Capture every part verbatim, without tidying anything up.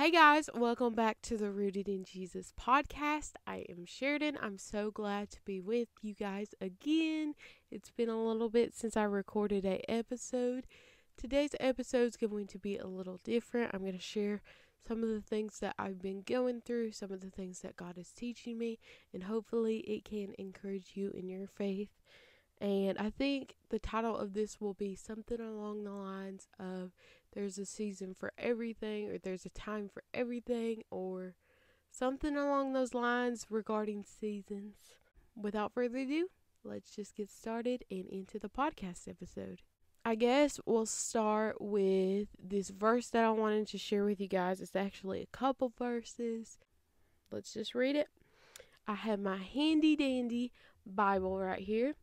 Hey guys, welcome back to the Rooted in Jesus podcast. I am Sheridan. I'm so glad to be with you guys again. It's been a little bit since I recorded an episode. Today's episode is going to be a little different. I'm going to share some of the things that I've been going through, some of the things that God is teaching me, and hopefully it can encourage you in your faith. And I think the title of this will be something along the lines of there's a season for everything, or there's a time for everything, or something along those lines regarding seasons. Without further ado, let's just get started and into the podcast episode. I guess we'll start with this verse that I wanted to share with you guys. It's actually a couple verses. Let's just read it. I have my handy dandy Bible right here,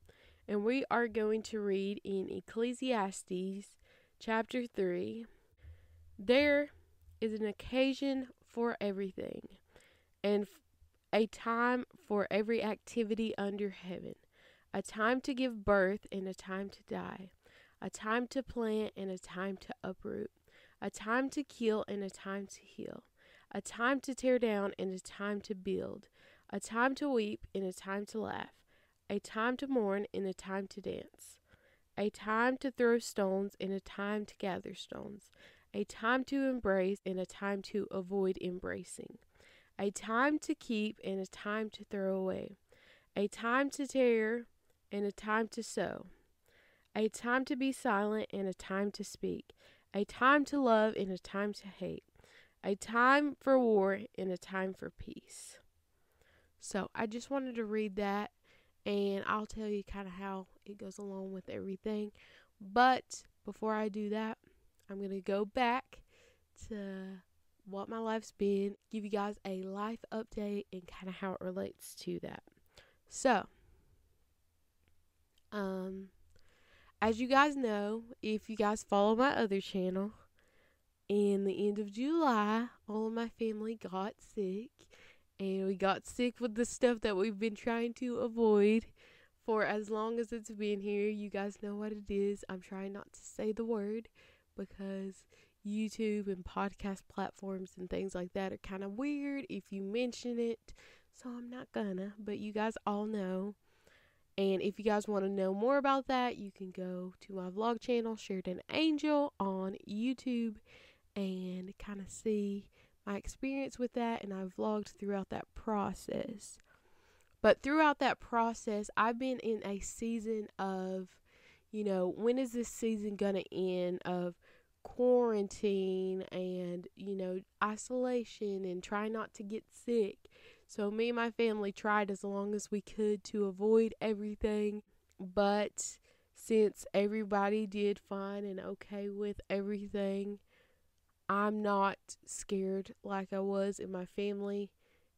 and we are going to read in Ecclesiastes Chapter three. There is an occasion for everything, and a time for every activity under heaven, a time to give birth and a time to die, a time to plant and a time to uproot, a time to kill and a time to heal, a time to tear down and a time to build, a time to weep and a time to laugh, a time to mourn and a time to dance, a time to throw stones and a time to gather stones, a time to embrace and a time to avoid embracing, a time to keep and a time to throw away, a time to tear and a time to sow, a time to be silent and a time to speak, a time to love and a time to hate, a time for war and a time for peace. So I just wanted to read that, and I'll tell you kind of how it goes along with everything. But before I do that, I'm going to go back to what my life's been, give you guys a life update and kind of how it relates to that. So, um, as you guys know, if you guys follow my other channel, in the end of July, all of my family got sick. And we got sick with the stuff that we've been trying to avoid for as long as it's been here. You guys know what it is. I'm trying not to say the word because YouTube and podcast platforms and things like that are kind of weird if you mention it. So I'm not gonna, but you guys all know. And if you guys want to know more about that, you can go to my vlog channel, Sheridan Angel, on YouTube and kind of see my experience with that, and I vlogged throughout that process. But throughout that process, I've been in a season of, you know, when is this season gonna end of quarantine and, you know, isolation and try not to get sick. So me and my family tried as long as we could to avoid everything, but since everybody did fine and okay with everything, I'm not scared like I was, and my family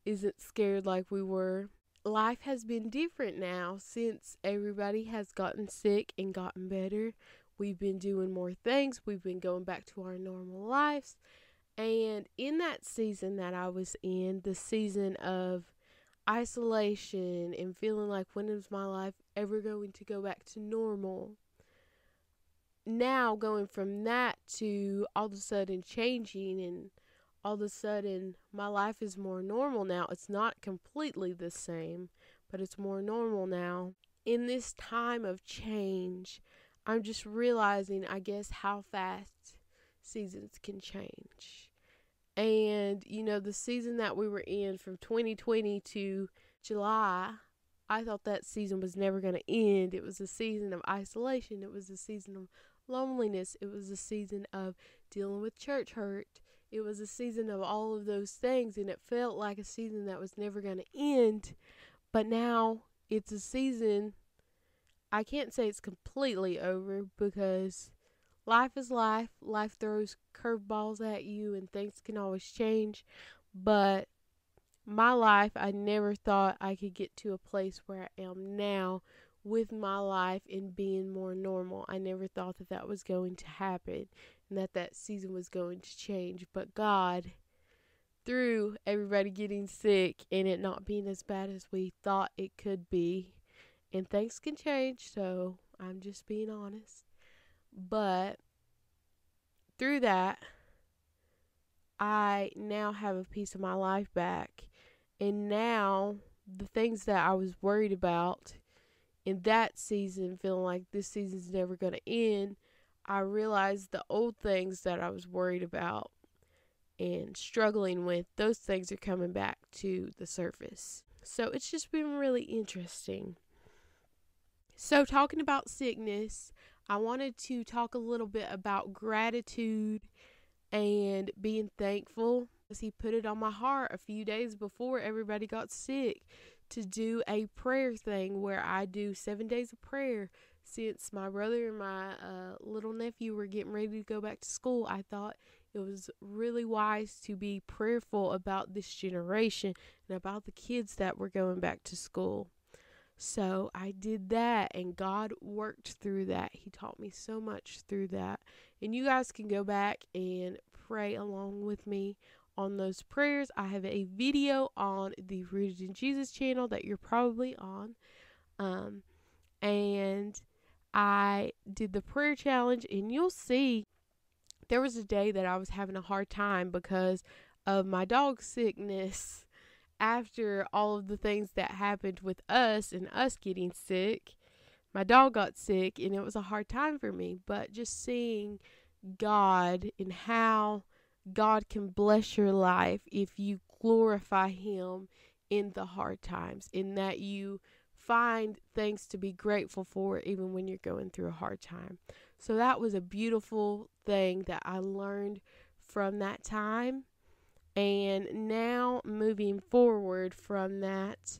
isn't scared like we were. Life has been different now since everybody has gotten sick and gotten better. We've been doing more things. We've been going back to our normal lives. And in that season that I was in, the season of isolation and feeling like, when is my life ever going to go back to normal? Now going from that to all of a sudden changing, and all of a sudden my life is more normal now. It's not completely the same, but it's more normal now. In this time of change, I'm just realizing, I guess, how fast seasons can change. And, you know, the season that we were in from twenty twenty to July, I thought that season was never going to end. It was a season of isolation. It was a season of loneliness. It was a season of dealing with church hurt. It was a season of all of those things, and it felt like a season that was never going to end. But now it's a season, I can't say it's completely over, because life is life. Life throws curveballs at you and things can always change. But my life, I never thought I could get to a place where I am now with my life and being more normal. I never thought that that was going to happen and that that season was going to change. But God, through everybody getting sick and it not being as bad as we thought it could be, and things can change, so I'm just being honest. But through that, I now have a piece of my life back. And now the things that I was worried about in that season, feeling like this season's never going to end, I realized the old things that I was worried about and struggling with, those things are coming back to the surface. So it's just been really interesting. So talking about sickness, I wanted to talk a little bit about gratitude and being thankful. He put it on my heart a few days before everybody got sick to do a prayer thing where I do seven days of prayer. Since my brother and my uh, little nephew were getting ready to go back to school, I thought it was really wise to be prayerful about this generation and about the kids that were going back to school. So I did that, and God worked through that. He taught me so much through that. And you guys can go back and pray along with me on those prayers. I have a video on the Rooted in Jesus channel that you're probably on. Um, and I did the prayer challenge, and you'll see there was a day that I was having a hard time because of my dog's sickness. After all of the things that happened with us and us getting sick, my dog got sick, and it was a hard time for me. But just seeing God and how God can bless your life if you glorify Him in the hard times, in that you find things to be grateful for even when you're going through a hard time. So that was a beautiful thing that I learned from that time. And now moving forward from that,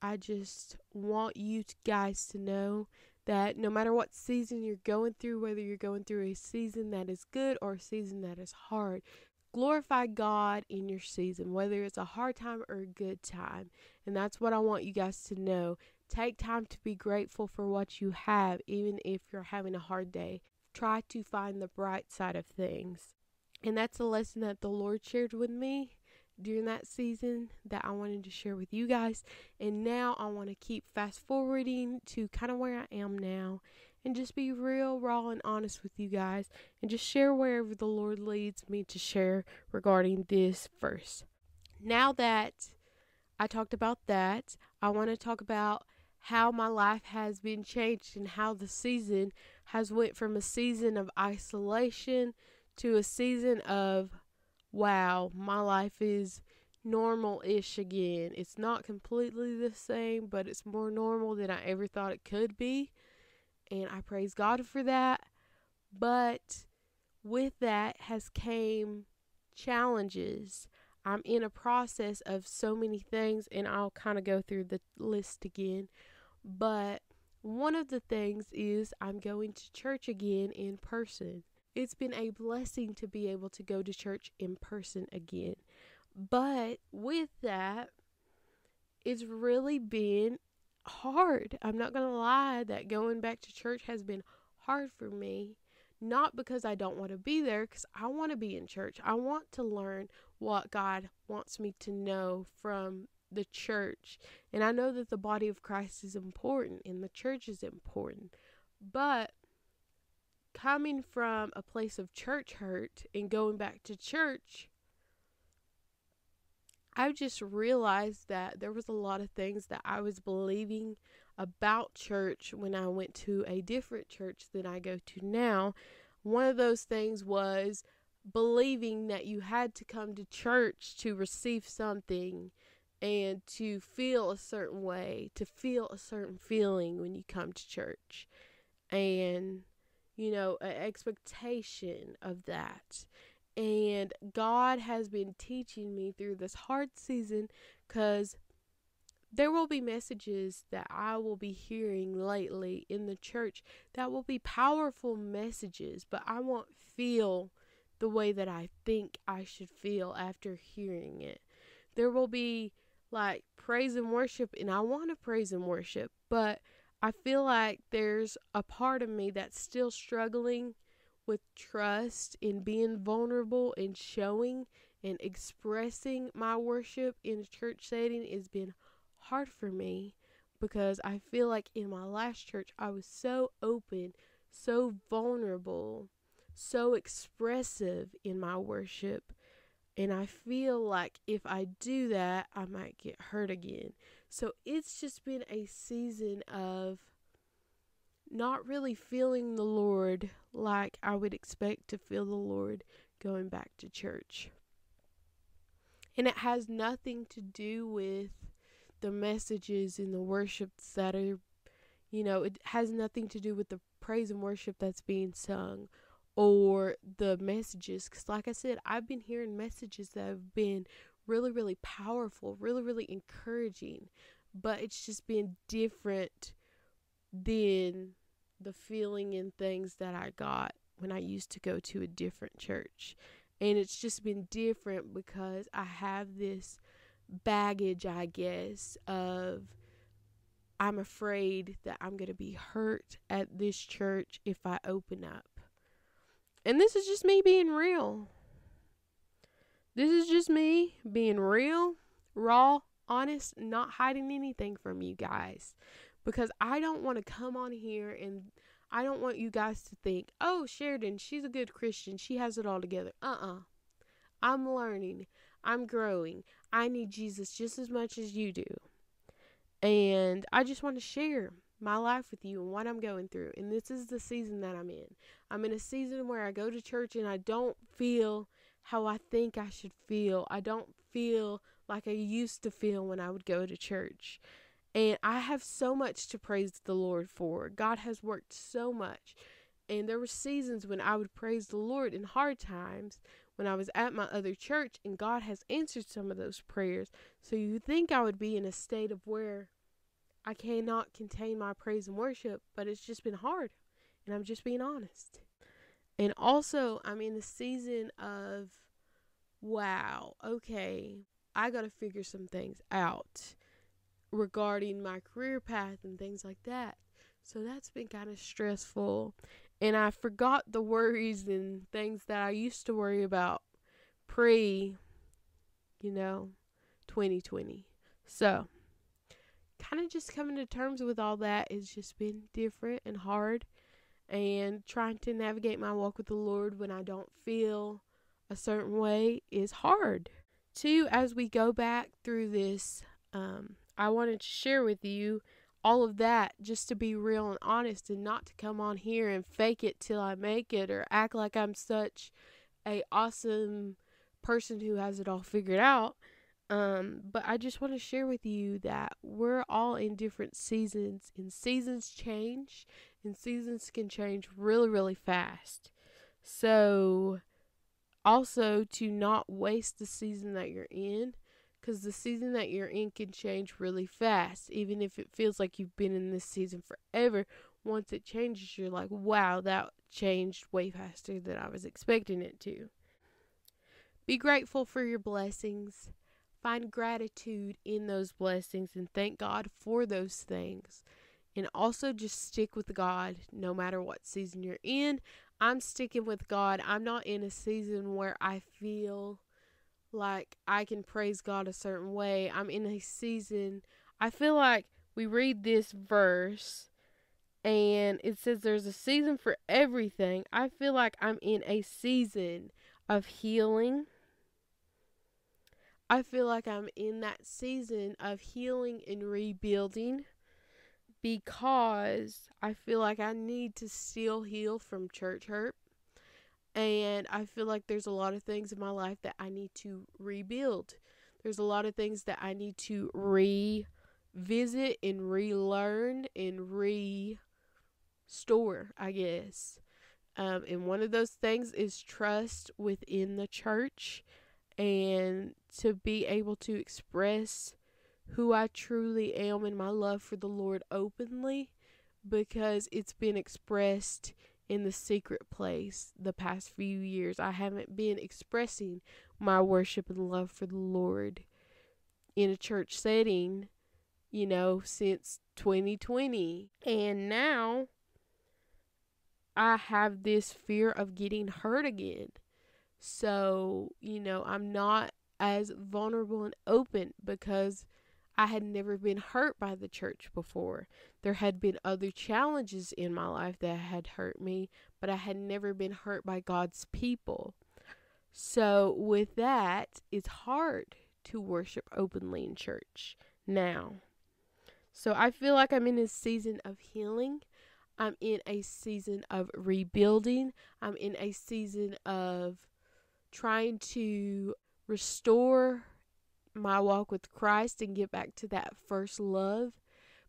I just want you guys to know that no matter what season you're going through, whether you're going through a season that is good or a season that is hard, glorify God in your season, whether it's a hard time or a good time. And that's what I want you guys to know. Take time to be grateful for what you have, even if you're having a hard day. Try to find the bright side of things. And that's a lesson that the Lord shared with me during that season that I wanted to share with you guys. And now I want to keep fast forwarding to kind of where I am now and just be real, raw, and honest with you guys and just share wherever the Lord leads me to share regarding this verse. Now that I talked about that, I want to talk about how my life has been changed and how the season has went from a season of isolation to a season of, wow, my life is normal-ish again. It's not completely the same, but it's more normal than I ever thought it could be. And I praise God for that. But with that has came challenges. I'm in a process of so many things, and I'll kind of go through the list again. But one of the things is I'm going to church again in person. It's been a blessing to be able to go to church in person again. But with that, it's really been hard. I'm not going to lie that going back to church has been hard for me. Not because I don't want to be there, because I want to be in church. I want to learn what God wants me to know from the church. And I know that the body of Christ is important and the church is important. But coming from a place of church hurt and going back to church, I just realized that there was a lot of things that I was believing about church when I went to a different church than I go to now. One of those things was believing that you had to come to church to receive something and to feel a certain way, to feel a certain feeling when you come to church. And you know, an expectation of that. And God has been teaching me through this hard season, because there will be messages that I will be hearing lately in the church that will be powerful messages, but I won't feel the way that I think I should feel after hearing it. There will be like praise and worship, and I want to praise and worship, but I feel like there's a part of me that's still struggling with trust and being vulnerable and showing and expressing my worship in a church setting. It's been hard for me because I feel like in my last church, I was so open, so vulnerable, so expressive in my worship. And I feel like if I do that, I might get hurt again. So it's just been a season of not really feeling the Lord like I would expect to feel the Lord going back to church. And it has nothing to do with the messages and the worship that are, you know, it has nothing to do with the praise and worship that's being sung or the messages. Because like I said, I've been hearing messages that have been really, really powerful, really, really encouraging. But it's just been different than the feeling and things that I got when I used to go to a different church. And it's just been different because I have this baggage, I guess, of I'm afraid that I'm going to be hurt at this church if I open up. And this is just me being real. This is just me being real, raw, honest, not hiding anything from you guys. Because I don't want to come on here and I don't want you guys to think, oh, Sheridan, she's a good Christian. She has it all together. Uh-uh. I'm learning. I'm growing. I need Jesus just as much as you do. And I just want to share my life with you and what I'm going through. And this is the season that I'm in. I'm in a season where I go to church and I don't feel how I think I should feel. I don't feel like I used to feel when I would go to church. And I have so much to praise the Lord for. God has worked so much. And there were seasons when I would praise the Lord in hard times when I was at my other church. And God has answered some of those prayers. So you think I would be in a state of where I cannot contain my praise and worship. But it's just been hard. And I'm just being honest. And also, I'm in the season of, wow, okay, I got to figure some things out regarding my career path and things like that. So that's been kind of stressful. And I forgot the worries and things that I used to worry about pre, you know, twenty twenty. So kind of just coming to terms with all that has just been different and hard. And trying to navigate my walk with the Lord when I don't feel a certain way is hard. Two, as we go back through this, um, I wanted to share with you all of that just to be real and honest and not to come on here and fake it till I make it or act like I'm such a awesome person who has it all figured out. Um, but I just want to share with you that we're all in different seasons, and seasons change, and seasons can change really, really fast. So also to not waste the season that you're in. Because the season that you're in can change really fast. Even if it feels like you've been in this season forever, once it changes, you're like, wow, that changed way faster than I was expecting it to. Be grateful for your blessings. Find gratitude in those blessings and thank God for those things. And also just stick with God no matter what season you're in. I'm sticking with God. I'm not in a season where I feel like I can praise God a certain way. I'm in a season. I feel like we read this verse and it says there's a season for everything. I feel like I'm in a season of healing. I feel like I'm in that season of healing and rebuilding because I feel like I need to still heal from church hurt. And I feel like there's a lot of things in my life that I need to rebuild. There's a lot of things that I need to revisit and relearn and restore, I guess. Um, and one of those things is trust within the church and to be able to express who I truly am and my love for the Lord openly, because it's been expressed in the secret place the past few years. I haven't been expressing my worship and love for the Lord in a church setting, you know, since twenty twenty. And now I have this fear of getting hurt again. So, you know, I'm not as vulnerable and open because I had never been hurt by the church before. There had been other challenges in my life that had hurt me, but I had never been hurt by God's people. So with that, it's hard to worship openly in church now. So I feel like I'm in a season of healing. I'm in a season of rebuilding. I'm in a season of trying to restore my walk with Christ and get back to that first love,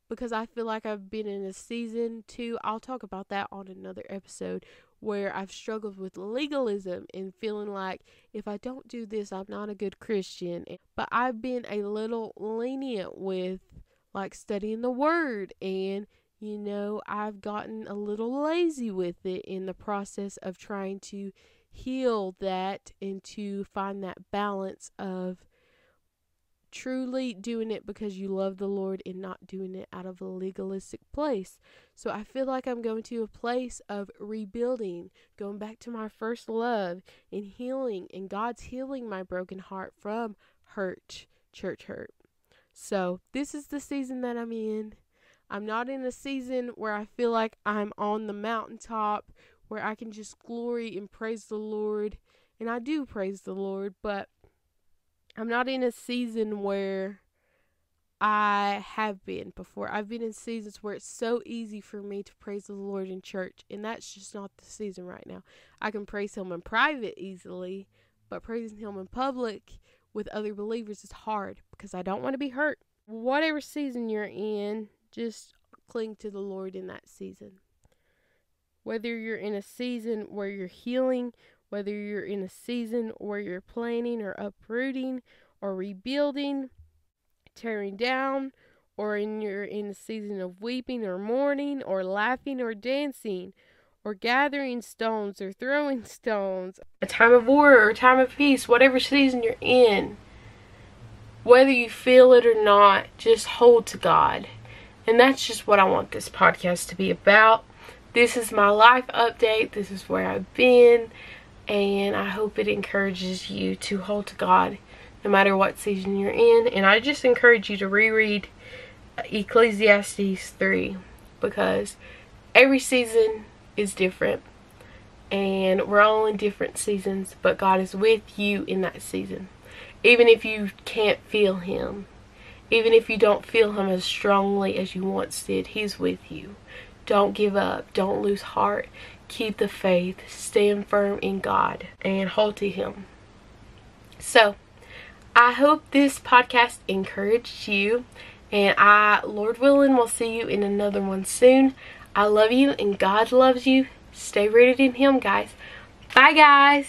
because I feel like I've been in a season too. I'll talk about that on another episode, where I've struggled with legalism and feeling like if I don't do this, I'm not a good Christian. But I've been a little lenient with like studying the word, and you know, I've gotten a little lazy with it in the process of trying to heal that and to find that balance of truly doing it because you love the Lord and not doing it out of a legalistic place. So I feel like I'm going to a place of rebuilding, going back to my first love and healing, and God's healing my broken heart from hurt, church hurt. So this is the season that I'm in. I'm not in a season where I feel like I'm on the mountaintop where I can just glory and praise the Lord. And I do praise the Lord, but I'm not in a season where I have been before. I've been in seasons where it's so easy for me to praise the Lord in church, and that's just not the season right now. I can praise Him in private easily, but praising Him in public with other believers is hard because I don't want to be hurt. Whatever season you're in, just cling to the Lord in that season. Whether you're in a season where you're healing, whether you're in a season where you're planting or uprooting or rebuilding, tearing down, or in you're in a season of weeping or mourning or laughing or dancing or gathering stones or throwing stones, a time of war or a time of peace, whatever season you're in, whether you feel it or not, just hold to God. And that's just what I want this podcast to be about. This is my life update. This is where I've been. And I hope it encourages you to hold to God no matter what season you're in. And I just encourage you to reread Ecclesiastes three, because every season is different. And we're all in different seasons, but God is with you in that season. Even if you can't feel Him, even if you don't feel Him as strongly as you once did, He's with you. Don't give up. Don't lose heart. Keep the faith, stand firm in God, and hold to Him. So, I hope this podcast encouraged you, and I, Lord willing, will see you in another one soon. I love you, and God loves you. Stay rooted in Him, guys. Bye, guys.